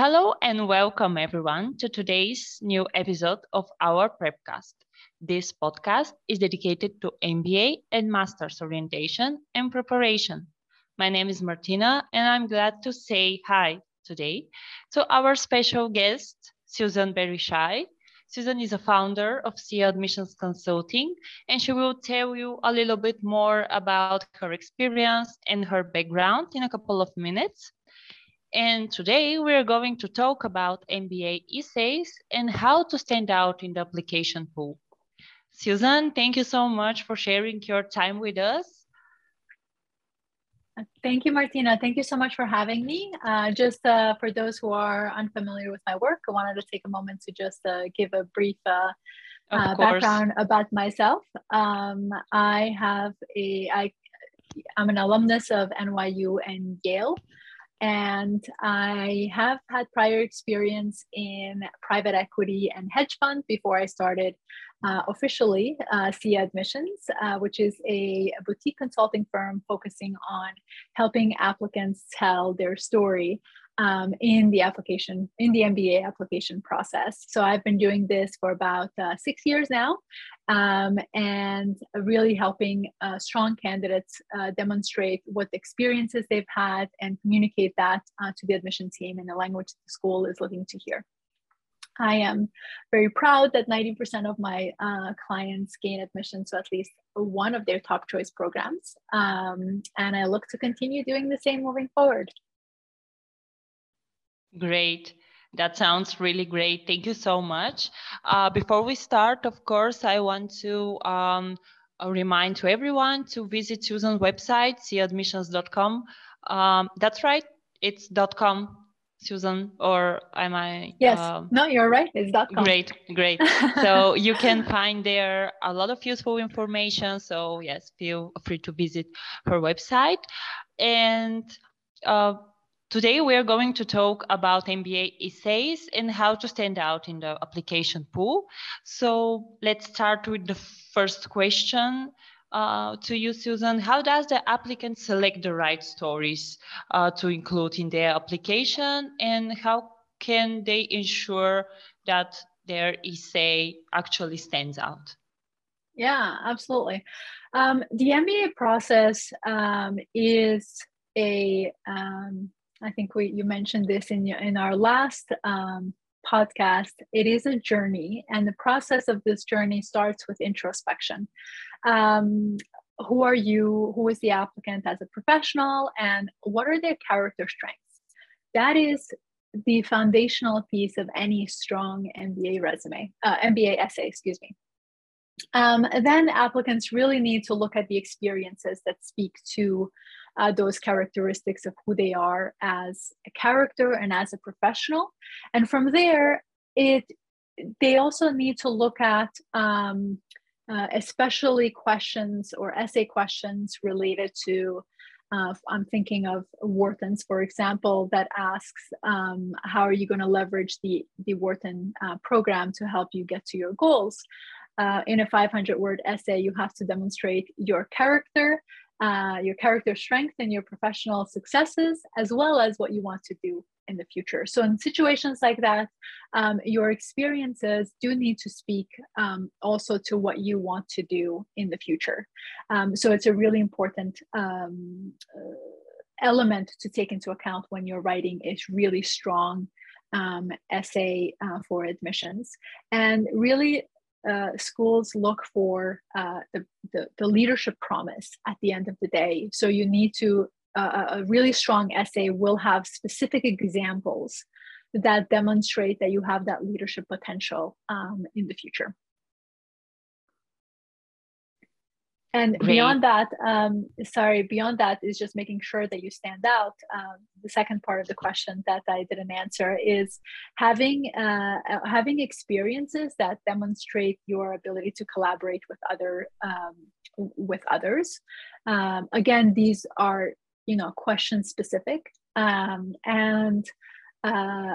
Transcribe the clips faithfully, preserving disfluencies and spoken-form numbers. Hello and welcome everyone to today's new episode of our PrepCast. This podcast is dedicated to M B A and master's orientation and preparation. My name is Martina and I'm glad to say hi today to our special guest, Susan Berishaj. Susan is a founder of S E A Admissions Consulting, and she will tell you a little bit more about her experience and her background in a couple of minutes. And today we're going to talk about M B A essays and how to stand out in the application pool. Susan, thank you so much for sharing your time with us. Thank you, Martina. Thank you so much for having me. Uh, just uh, for those who are unfamiliar with my work, I wanted to take a moment to just uh, give a brief uh, uh, background about myself. Um, I have a, I, I'm an alumnus of N Y U and Yale. And I have had prior experience in private equity and hedge fund before I started uh, officially uh, S I A Admissions, uh, which is a boutique consulting firm focusing on helping applicants tell their story um, in the application, in the M B A application process. So I've been doing this for about uh, six years now, um, and really helping uh, strong candidates uh, demonstrate what experiences they've had and communicate that uh, to the admission team in the language the school is looking to hear. I am very proud that ninety percent of my uh, clients gain admission to at least one of their top choice programs. Um, and I look to continue doing the same moving forward. Great. That sounds really great. Thank you so much. Uh, before we start, of course, I want to um, remind to everyone to visit Susan's website, S E A admissions dot com. Um, that's right. It's .com, Susan, or am I? Yes. Uh, no, you're right. It's .com. Great, great. So you can find there a lot of useful information. So yes, feel free to visit her website. And uh, Today, we are going to talk about M B A essays and how to stand out in the application pool. So let's start with the first question uh, to you, Susan. How does the applicant select the right stories uh, to include in their application? And how can they ensure that their essay actually stands out? Yeah, absolutely. Um, the M B A process um, is a... Um, I think we you mentioned this in your, in our last um, podcast. It is a journey, and the process of this journey starts with introspection. Um, who are you? Who is the applicant as a professional? And what are their character strengths? That is the foundational piece of any strong M B A resume, uh, M B A essay, excuse me. Um, then applicants really need to look at the experiences that speak to Uh, those characteristics of who they are as a character and as a professional. And from there, it they also need to look at um, uh, especially questions or essay questions related to, uh, I'm thinking of Wharton's, for example, that asks, um, how are you going to leverage the, the Wharton uh, program to help you get to your goals? Uh, in a five hundred word essay, you have to demonstrate your character, Uh, your character strength and your professional successes, as well as what you want to do in the future. So in situations like that, um, your experiences do need to speak um, also to what you want to do in the future. Um, so it's a really important um, uh, element to take into account when you're writing a really strong um, essay uh, for admissions. And really, Uh, schools look for uh, the, the, the leadership promise at the end of the day. So you need to, uh, a really strong essay will have specific examples that demonstrate that you have that leadership potential um, in the future. And beyond that, um, sorry, beyond that is just making sure that you stand out. Um, the second part of the question that I didn't answer is having uh, having experiences that demonstrate your ability to collaborate with other um, with others. Um, again, these are you know question specific, um, and uh,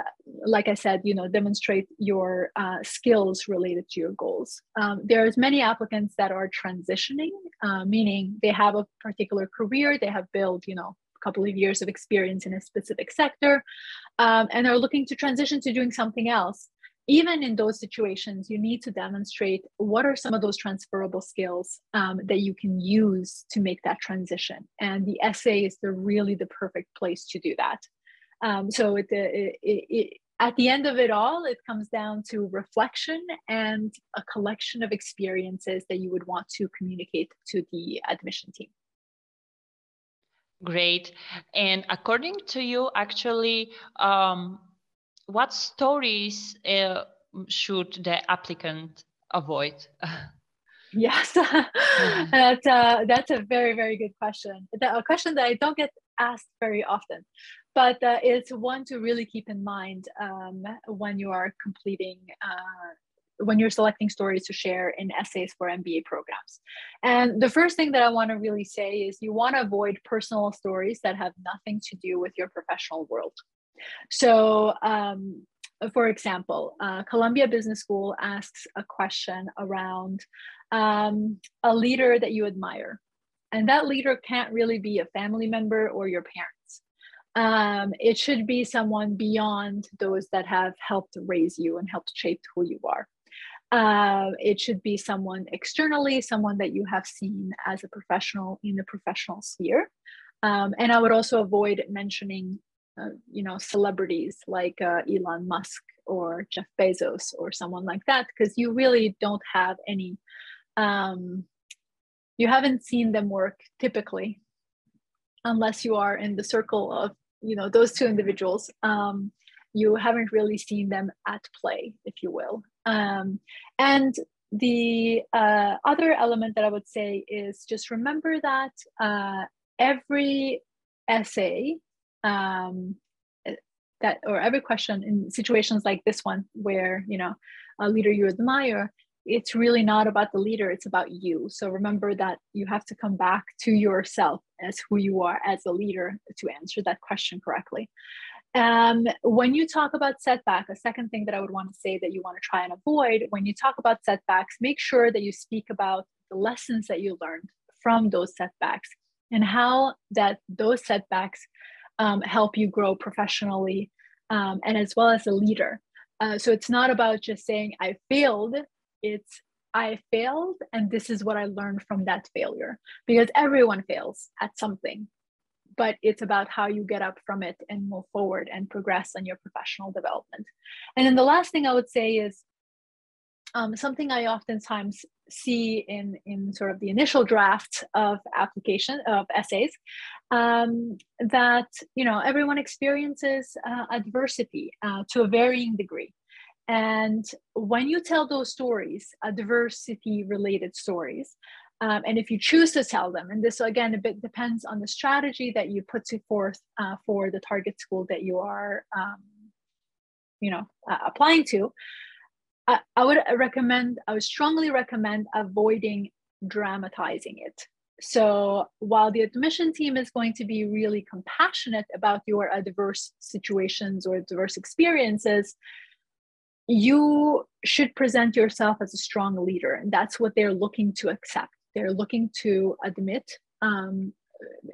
like I said, you know demonstrate your uh, skills related to your goals. Um, there's many applicants that are transitioning, uh, meaning they have a particular career, they have built you know couple of years of experience in a specific sector, um, and are looking to transition to doing something else. Even in those situations, you need to demonstrate what are some of those transferable skills um, that you can use to make that transition. And the essay is the really the perfect place to do that. Um, so it, it, it, it, at the end of it all, it comes down to reflection and a collection of experiences that you would want to communicate to the admission team. Great. And according to you, actually, um, what stories uh, should the applicant avoid? Yes, that's, uh, that's a very, very good question. A question that I don't get asked very often, but uh, it's one to really keep in mind um, when you are completing, uh, when you're selecting stories to share in essays for M B A programs. And the first thing that I want to really say is you want to avoid personal stories that have nothing to do with your professional world. So, um, for example, uh, Columbia Business School asks a question around um, a leader that you admire. And that leader can't really be a family member or your parents. Um, it should be someone beyond those that have helped raise you and helped shape who you are. Uh, it should be someone externally, someone that you have seen as a professional in the professional sphere. Um, and I would also avoid mentioning Uh, you know, celebrities like uh, Elon Musk or Jeff Bezos or someone like that, because you really don't have any, um, you haven't seen them work typically, unless you are in the circle of, you know, those two individuals. Um, you haven't really seen them at play, if you will. Um, and the uh, other element that I would say is just remember that uh, every essay Um, that or every question in situations like this one, where you know a leader you admire, it's really not about the leader, it's about you. So remember that you have to come back to yourself as who you are as a leader to answer that question correctly. Um, when you talk about setback, a second thing that I would want to say that you want to try and avoid, when you talk about setbacks, make sure that you speak about the lessons that you learned from those setbacks and how that those setbacks Um, help you grow professionally um, and as well as a leader. Uh, so it's not about just saying I failed, it's I failed and this is what I learned from that failure, because everyone fails at something, but it's about how you get up from it and move forward and progress in your professional development. And then the last thing I would say is um, something I oftentimes see in, in sort of the initial drafts of application of essays um, that, you know, everyone experiences uh, adversity uh, to a varying degree. And when you tell those stories, adversity related stories, um, and if you choose to tell them, and this again, a bit depends on the strategy that you put forth uh, for the target school that you are, um, you know, uh, applying to, I, I would recommend, I would strongly recommend avoiding dramatizing it. So while the admission team is going to be really compassionate about your adverse situations or adverse experiences, you should present yourself as a strong leader. And that's what they're looking to accept. They're looking to admit um,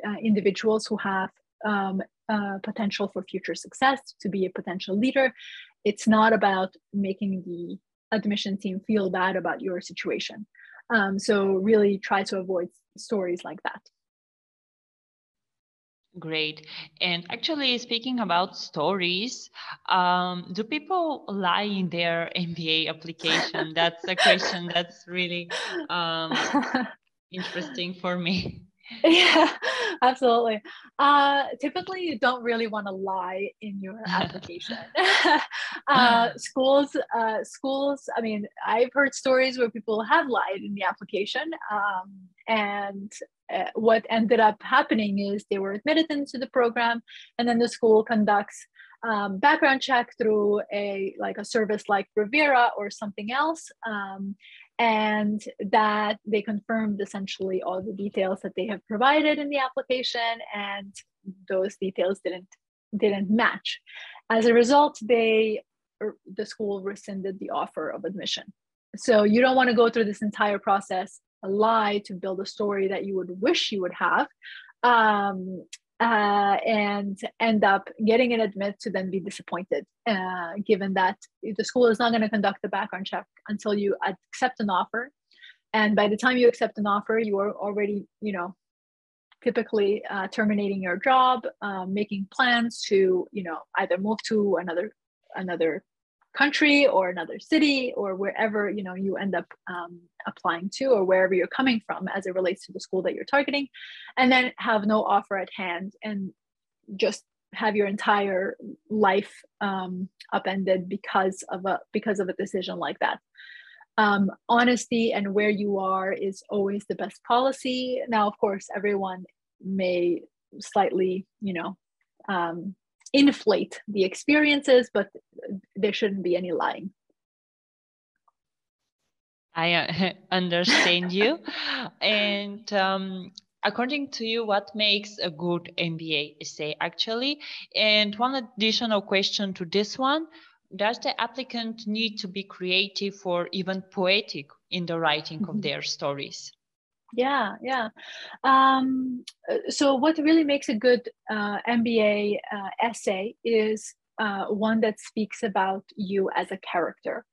uh, individuals who have um, uh, potential for future success, to be a potential leader. It's not about making the admission team feel bad about your situation. Um, so really try to avoid stories like that. Great. And actually, speaking about stories, um, do people lie in their M B A application? That's a question that's really um, interesting for me. Yeah, absolutely. Uh, typically, you don't really want to lie in your application. uh, schools, uh, schools. I mean, I've heard stories where people have lied in the application, um, and uh, what ended up happening is they were admitted into the program, and then the school conducts um, background check through a like a service like Rivera or something else. Um, And that they confirmed essentially all the details that they have provided in the application, and those details didn't didn't match. As a result, they the school rescinded the offer of admission. So you don't want to go through this entire process, a lie to build a story that you would wish you would have, um, uh, and end up getting an admit to then be disappointed, uh, given that the school is not going to conduct a background check until you accept an offer. And by the time you accept an offer, you are already, you know, typically uh, terminating your job, uh, making plans to, you know, either move to another another country or another city or wherever, you know, you end up um, applying to, or wherever you're coming from as it relates to the school that you're targeting, and then have no offer at hand and just have your entire life um, upended because of a because of a decision like that. Um, honesty and where you are is always the best policy. Now, of course, everyone may slightly, you know, um, inflate the experiences, but there shouldn't be any lying. I uh, understand you. And um, according to you, what makes a good M B A essay actually? And one additional question to this one, does the applicant need to be creative or even poetic in the writing mm-hmm. of their stories? Yeah, yeah. Um, so what really makes a good uh, M B A uh, essay is uh, one that speaks about you as a character.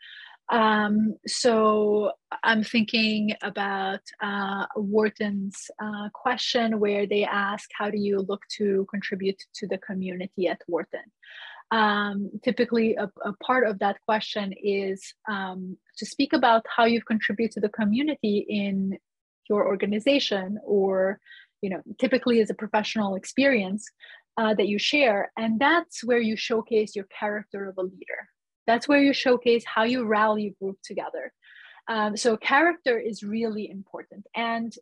Um, so I'm thinking about uh, Wharton's uh, question where they ask, how do you look to contribute to the community at Wharton? Um, typically a, a part of that question is um, to speak about how you contribute to the community in your organization, or, you know, typically is a professional experience uh, that you share. And that's where you showcase your character of a leader. That's where you showcase how you rally a group together. Um, so character is really important. And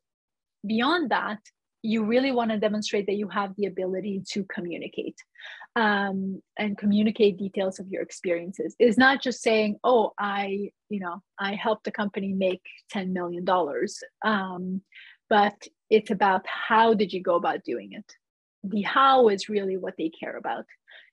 beyond that, you really want to demonstrate that you have the ability to communicate um, and communicate details of your experiences. It's not just saying, oh, I, you know, I helped the company make ten million dollars, um, but it's about how did you go about doing it? The how is really what they care about.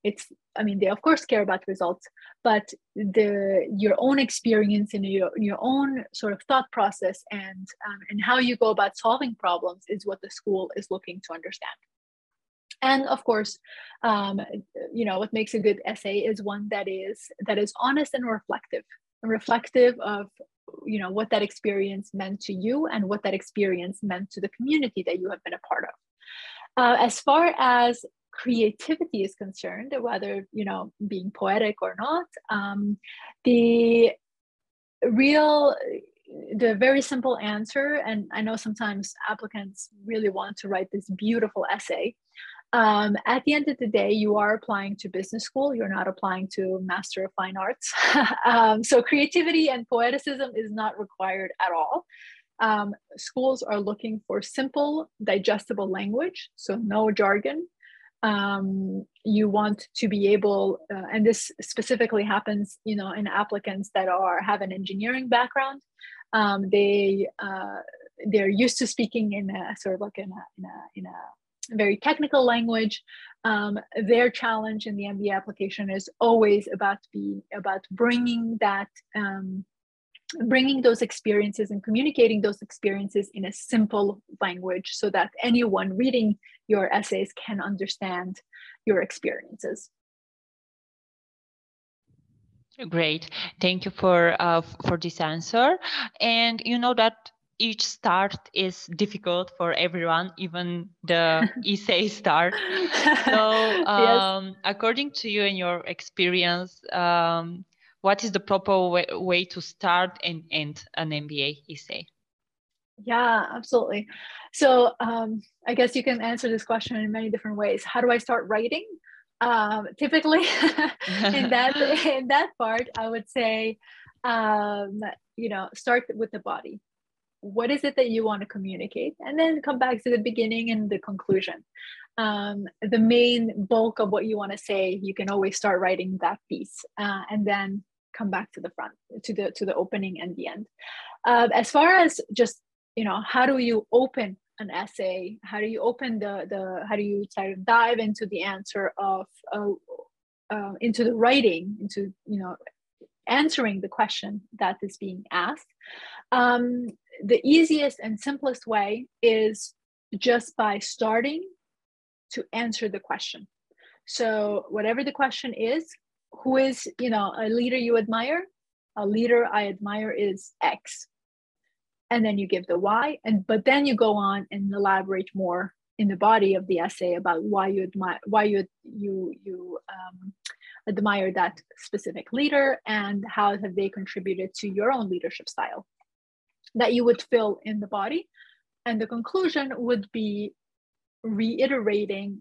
It's, I mean, they of course care about results, but the your own experience and your your own sort of thought process and um, and how you go about solving problems is what the school is looking to understand. And of course, um, you know, what makes a good essay is one that is that is honest and reflective, and reflective of, you know, what that experience meant to you and what that experience meant to the community that you have been a part of. Uh, as far as creativity is concerned, whether, you know, being poetic or not, um, the real, the very simple answer, and I know sometimes applicants really want to write this beautiful essay. Um, at the end of the day, you are applying to business school. You're not applying to Master of Fine Arts. um, so creativity and poeticism is not required at all. Um, schools are looking for simple, digestible language, so no jargon. Um, you want to be able, uh, and this specifically happens, you know, in applicants that are have an engineering background. Um, they uh, they're used to speaking in a sort of like in a in a, in a very technical language. Um, their challenge in the M B A application is always about be about bringing that. Um, bringing those experiences and communicating those experiences in a simple language so that anyone reading your essays can understand your experiences. Great. Thank you for, uh, for this answer. And you know that each start is difficult for everyone, even the essay start. So um, yes. According to you and your experience, um, what is the proper way, way to start and end an M B A essay? Yeah, absolutely. So um, I guess you can answer this question in many different ways. How do I start writing? Um, typically, in that in that part, I would say, um, you know, start with the body. What is it that you want to communicate? And then come back to the beginning and the conclusion. Um, the main bulk of what you want to say, you can always start writing that piece, uh, and then come back to the front, to the to the opening and the end. Uh, as far as just, you know, how do you open an essay? How do you open the the? How do you sort of dive into the answer of uh, uh, into the writing, into, you know, answering the question that is being asked? Um, the easiest and simplest way is just by starting to answer the question. So whatever the question is, who is, you know, a leader you admire? A leader I admire is X. And then you give the why, and but then you go on and elaborate more in the body of the essay about why you admire, why you you you um, admire that specific leader and how have they contributed to your own leadership style that you would fill in the body. And the conclusion would be reiterating,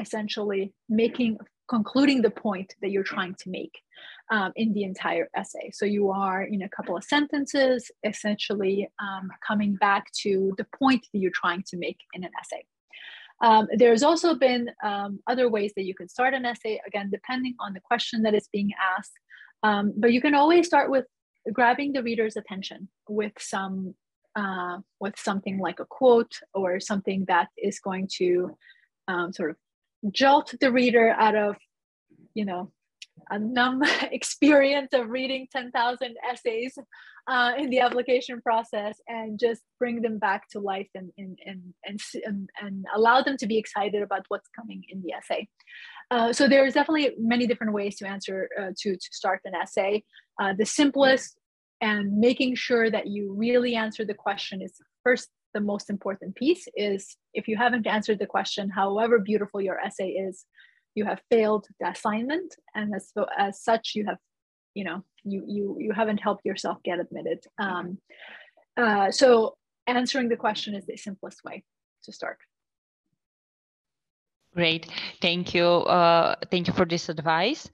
essentially making, concluding the point that you're trying to make um, in the entire essay. So you are, in a couple of sentences, essentially um, coming back to the point that you're trying to make in an essay. Um, there's also been um, other ways that you can start an essay, again, depending on the question that is being asked. Um, but you can always start with grabbing the reader's attention with some uh, with something like a quote or something that is going to um, sort of jolt the reader out of, you know, a numb experience of reading ten thousand essays uh, in the application process, and just bring them back to life and, and, and, and, and, and allow them to be excited about what's coming in the essay. Uh, so there's definitely many different ways to answer, uh, to, to start an essay. Uh, the simplest and making sure that you really answer the question is first the most important piece. Is if you haven't answered the question, however beautiful your essay is, you have failed the assignment, and as, as such, you have, you know, you you you haven't helped yourself get admitted. Um, uh, so answering the question is the simplest way to start. Great, thank you, uh, thank you for this advice.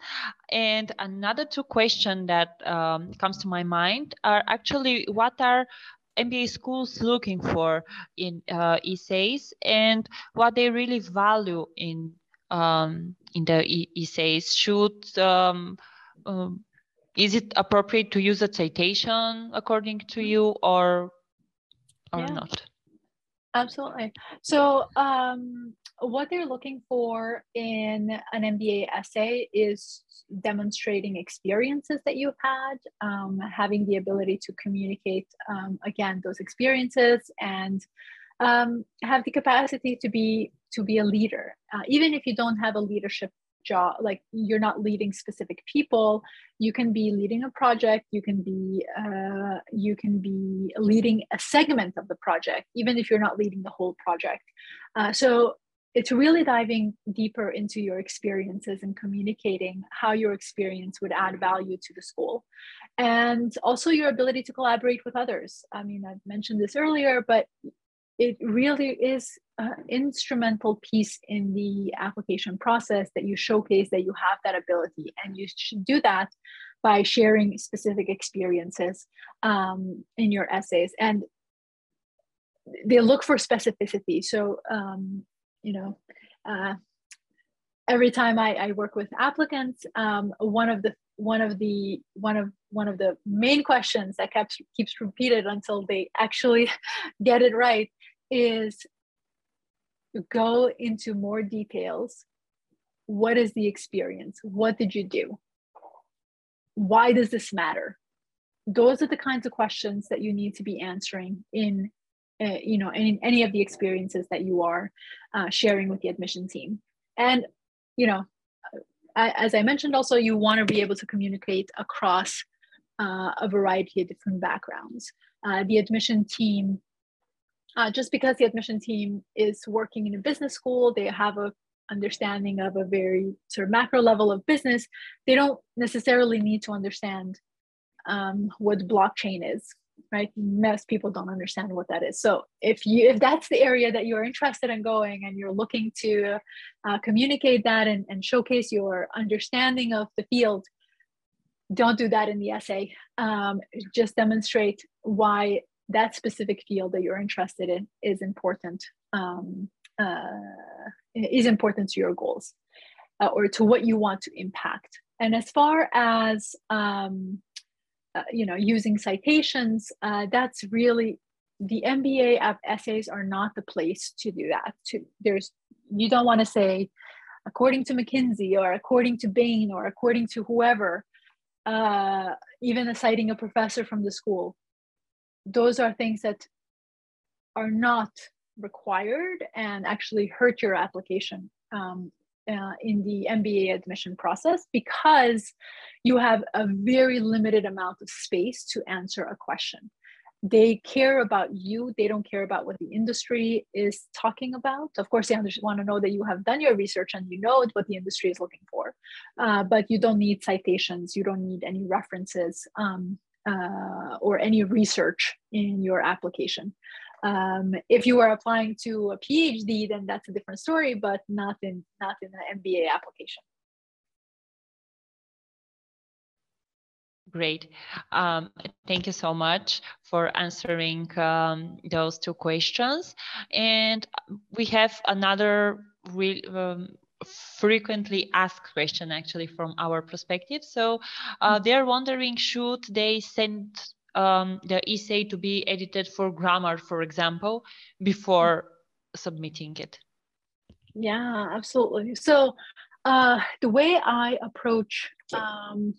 And another two questions that um, comes to my mind are actually what are M B A schools looking for in uh, essays and what they really value in. Um, in the essays, should um, um, is it appropriate to use a citation according to you, or or yeah, not? Absolutely. So um, what they're looking for in an M B A essay is demonstrating experiences that you had, um, having the ability to communicate um, again those experiences, and um, have the capacity to be to be a leader. Uh, even if you don't have a leadership job, like you're not leading specific people, you can be leading a project, you can be uh, you can be leading a segment of the project, even if you're not leading the whole project. Uh, so it's really diving deeper into your experiences and communicating how your experience would add value to the school. And also your ability to collaborate with others. I mean, I've mentioned this earlier, but it really is an instrumental piece in the application process that you showcase that you have that ability, and you should do that by sharing specific experiences um, in your essays. And they look for specificity. So, um, you know, uh, every time I, I work with applicants, um, one of the one of the one of one of the main questions that kept keeps repeated until they actually get it right is go into more details. What is the experience? What did you do? Why does this matter? Those are the kinds of questions that you need to be answering in, uh, you know, in any of the experiences that you are uh, sharing with the admission team. And, you know, I, as I mentioned, also, you want to be able to communicate across uh, a variety of different backgrounds. Uh, the admission team, Uh, just because the admission team is working in a business school, they have an understanding of a very sort of macro level of business. They don't necessarily need to understand um, what blockchain is, right? Most people don't understand what that is. So if you if that's the area that you're interested in going and you're looking to uh, communicate that and, and showcase your understanding of the field, don't do that in the essay. Um, just demonstrate why that specific field that you're interested in is important, um, uh, is important to your goals uh, or to what you want to impact. And as far as, um, uh, you know, using citations, uh, that's really, the M B A app essays are not the place to do that. To, there's, you don't want to say, according to McKinsey or according to Bain or according to whoever, uh, even citing a professor from the school. Those are things that are not required and actually hurt your application um, uh, in the M B A admission process, because you have a very limited amount of space to answer a question. They care about you. They don't care about what the industry is talking about. Of course, they want to know that you have done your research and you know what the industry is looking for, uh, but you don't need citations. You don't need any references um, uh, or any research in your application. Um, if you are applying to a PhD, then that's a different story, but not in, not in an M B A application. Great. Um, thank you so much for answering um, those two questions. And we have another real, um, frequently asked question actually from our perspective. So uh, they're wondering, should they send um, the essay to be edited for grammar, for example, before submitting it? Yeah, absolutely. So uh, the way I approach um,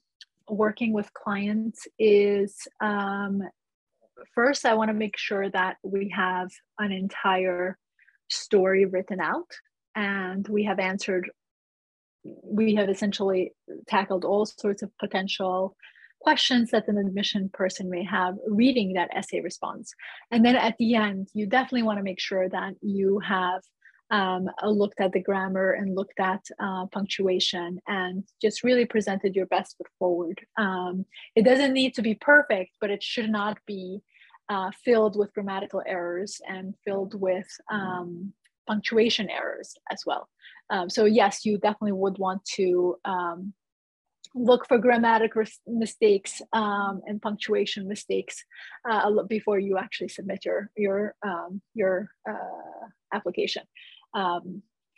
working with clients is um, first, I want to make sure that we have an entire story written out and we have answered, we have essentially tackled all sorts of potential questions that an admission person may have reading that essay response. And then at the end, you definitely want to make sure that you have Um, looked at the grammar and looked at uh, punctuation and just really presented your best foot forward. Um, it doesn't need to be perfect, but it should not be uh, filled with grammatical errors and filled with um, punctuation errors as well. Um, so yes, you definitely would want to um, look for grammatical mistakes um, and punctuation mistakes uh, before you actually submit your, your, um, your uh, application. Um,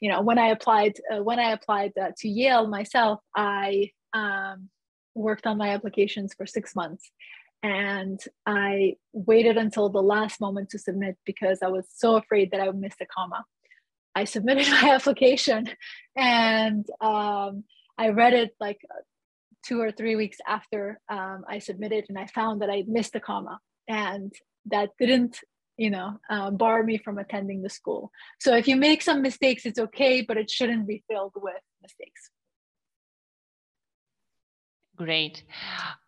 you know, when I applied, uh, when I applied uh, to Yale myself, I um, worked on my applications for six months and I waited until the last moment to submit because I was so afraid that I would miss a comma. I submitted my application and um, I read it like two or three weeks after um, I submitted, and I found that I missed a comma, and that didn't you know, uh, bar me from attending the school. So if you make some mistakes, it's okay, but it shouldn't be filled with mistakes. Great.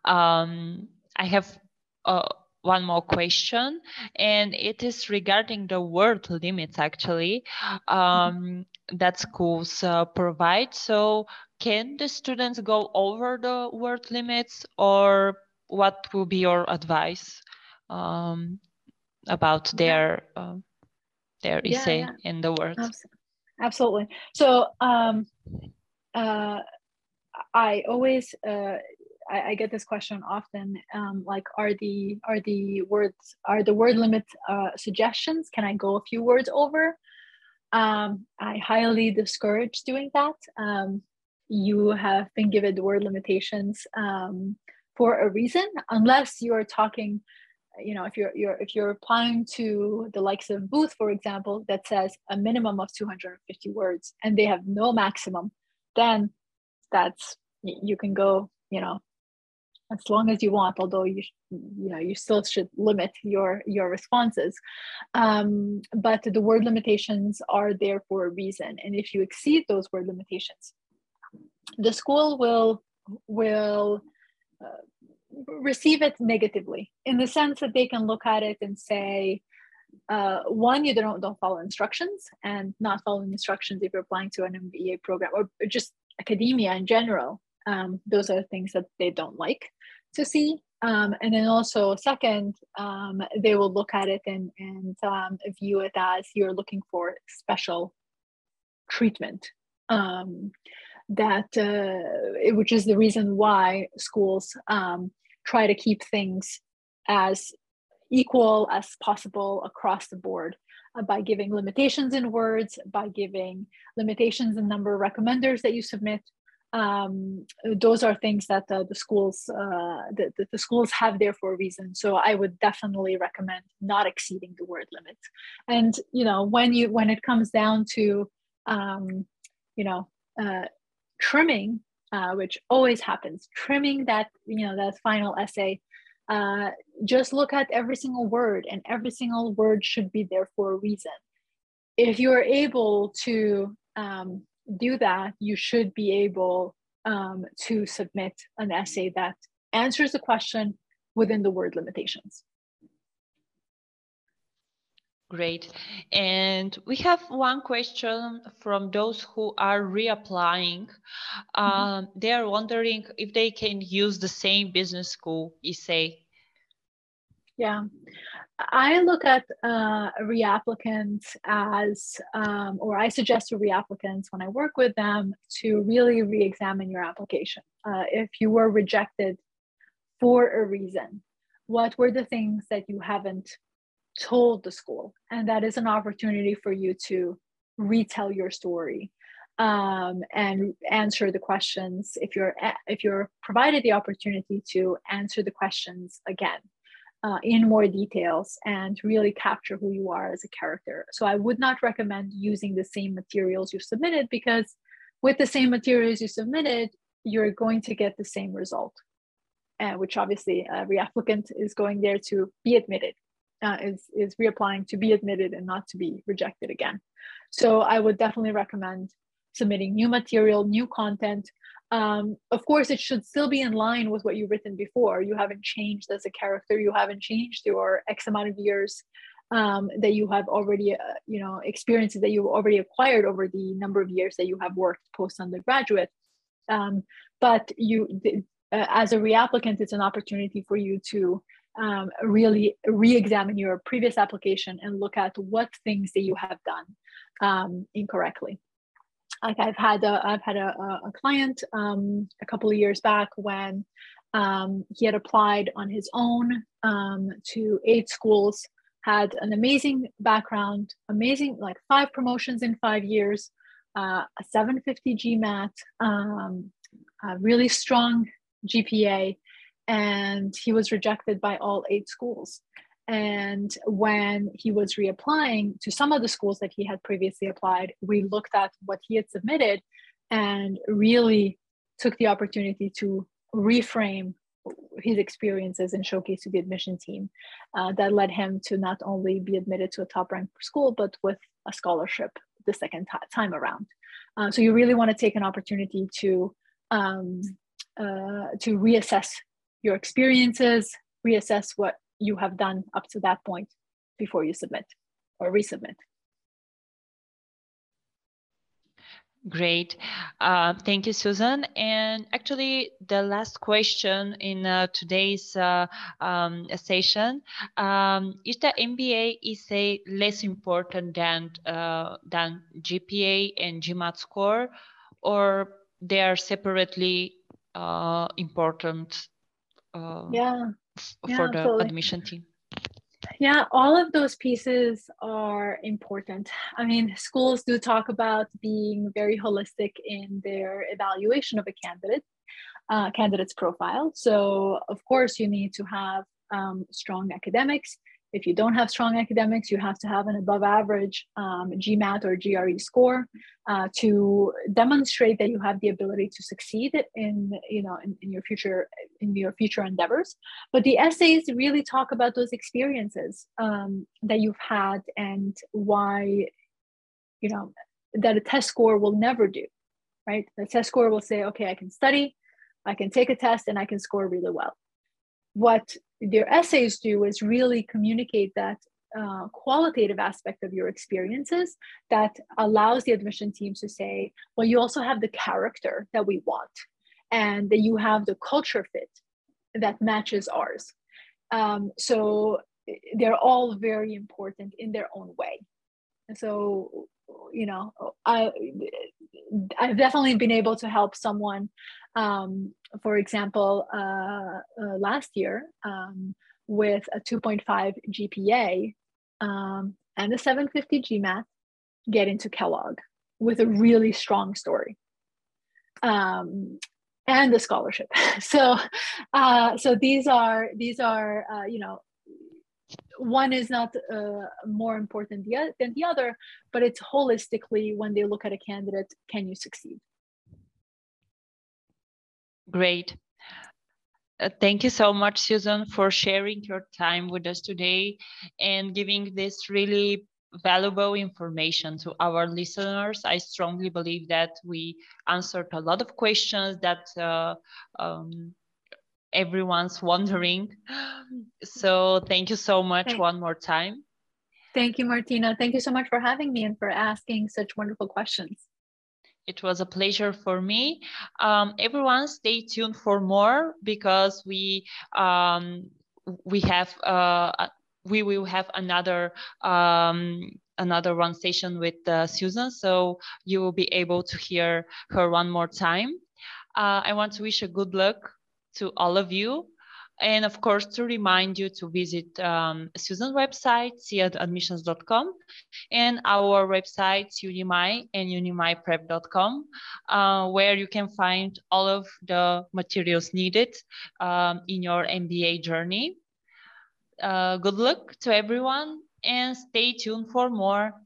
Um, I have uh, one more question, and it is regarding the word limits actually um, that schools uh, provide. So can the students go over the word limits, or what will be your advice? Um, about their um, their yeah, essay yeah. in the words. Absolutely. So um, uh, I always uh, I, I get this question often. Um, like, are the are the words are the word limit uh, suggestions? Can I go a few words over? Um, I highly discourage doing that. Um, you have been given the word limitations um, for a reason, unless you are talking. You know, if you're, you're if you're applying to the likes of Booth, for example, that says a minimum of two hundred fifty words and they have no maximum, then that's, you can go, you know, as long as you want, although you you know you still should limit your your responses. Um, but the word limitations are there for a reason, and if you exceed those word limitations, the school will will uh, receive it negatively, in the sense that they can look at it and say, uh, one, you don't don't follow instructions, and not following instructions if you're applying to an M B A program or just academia in general. Um, those are things that they don't like to see. Um, and then also, second, um, they will look at it and, and um, view it as you're looking for special treatment. Um, that uh, which is the reason why schools um, try to keep things as equal as possible across the board uh, by giving limitations in words, by giving limitations in number of recommenders that you submit. Um, those are things that uh, the schools uh, the, the, the schools have there for a reason. So I would definitely recommend not exceeding the word limit. And you know, when you when it comes down to um, you know uh, trimming, uh, which always happens, trimming that, you know, that final essay, uh, just look at every single word, and every single word should be there for a reason. if you are able to um, do that, you should be able um, to submit an essay that answers the question within the word limitations. Great. And we have one question from those who are reapplying. Mm-hmm. um, they are wondering if they can use the same business school essay. Yeah, I look at uh, reapplicants as, um, or I suggest to reapplicants when I work with them to really re-examine your application. Uh, if you were rejected for a reason, what were the things that you haven't told the school? And that is an opportunity for you to retell your story um, and answer the questions if you're, if you're provided the opportunity to answer the questions again. Uh, in more details and really capture who you are as a character. So I would not recommend using the same materials you submitted, because with the same materials you submitted, you're going to get the same result, uh, which obviously a reapplicant is going there to be admitted, uh, is, is reapplying to be admitted and not to be rejected again. So I would definitely recommend submitting new material, new content. Um, of course, it should still be in line with what you've written before. You haven't changed as a character. You haven't changed your X amount of years um, that you have already, uh, you know, experiences that you've already acquired over the number of years that you have worked post-undergraduate. Um, but you, th uh, as a reapplicant, it's an opportunity for you to um, really re-examine your previous application and look at what things that you have done um, incorrectly. Like I've had a, I've had a, a client um, a couple of years back when um, he had applied on his own um, to eight schools, had an amazing background, amazing, like five promotions in five years, uh, a seven fifty G MAT, um, a really strong G P A, and he was rejected by all eight schools. And when he was reapplying to some of the schools that he had previously applied, we looked at what he had submitted and really took the opportunity to reframe his experiences and showcase to the admission team. Uh, that led him to not only be admitted to a top-ranked school, but with a scholarship the second time around. Uh, so you really want to take an opportunity to, um, uh, to reassess your experiences, reassess what you have done up to that point before you submit or resubmit. Great. Uh, thank you, Susan. And actually, the last question in uh, today's uh, um, session, um, is the M B A essay less important than, uh, than G P A and G MAT score, or they are separately uh, important? Uh, yeah. for yeah, the absolutely. admission team? Yeah, all of those pieces are important. I mean, schools do talk about being very holistic in their evaluation of a candidate, uh, candidate's profile. So of course you need to have um, strong academics. If you don't have strong academics, you have to have an above average um, G MAT or G R E score uh, to demonstrate that you have the ability to succeed in, you know, in, in your future, in your future endeavors. But the essays really talk about those experiences um, that you've had and why, you know, that a test score will never do, right? The test score will say, okay, I can study, I can take a test, and I can score really well. What their essays do is really communicate that uh, qualitative aspect of your experiences that allows the admission teams to say, well, you also have the character that we want and that you have the culture fit that matches ours. Um, so they're all very important in their own way. And so, you know, I, I've definitely been able to help someone, um, for example, uh, uh, last year um, with a two point five G P A um, and a seven fifty G MAT get into Kellogg with a really strong story um, and a scholarship. So, uh, so these are, these are uh, you know, one is not uh, more important than the other, but it's holistically when they look at a candidate, can you succeed? Great. Uh, thank you so much, Susan, for sharing your time with us today and giving this really valuable information to our listeners. I strongly believe that we answered a lot of questions that uh, um, everyone's wondering. So thank you so much Thanks. one more time. Thank you, Martina. Thank you so much for having me and for asking such wonderful questions. It was a pleasure for me. Um, everyone, stay tuned for more, because we um, we have uh, we will have another um, another one session with uh, Susan, so you will be able to hear her one more time. Uh, I want to wish a good luck to all of you. And of course, to remind you to visit um, Susan's website, S E A admissions dot com, and our websites, UniMi and unimiprep dot com, uh, where you can find all of the materials needed um, in your M B A journey. Uh, good luck to everyone, and stay tuned for more.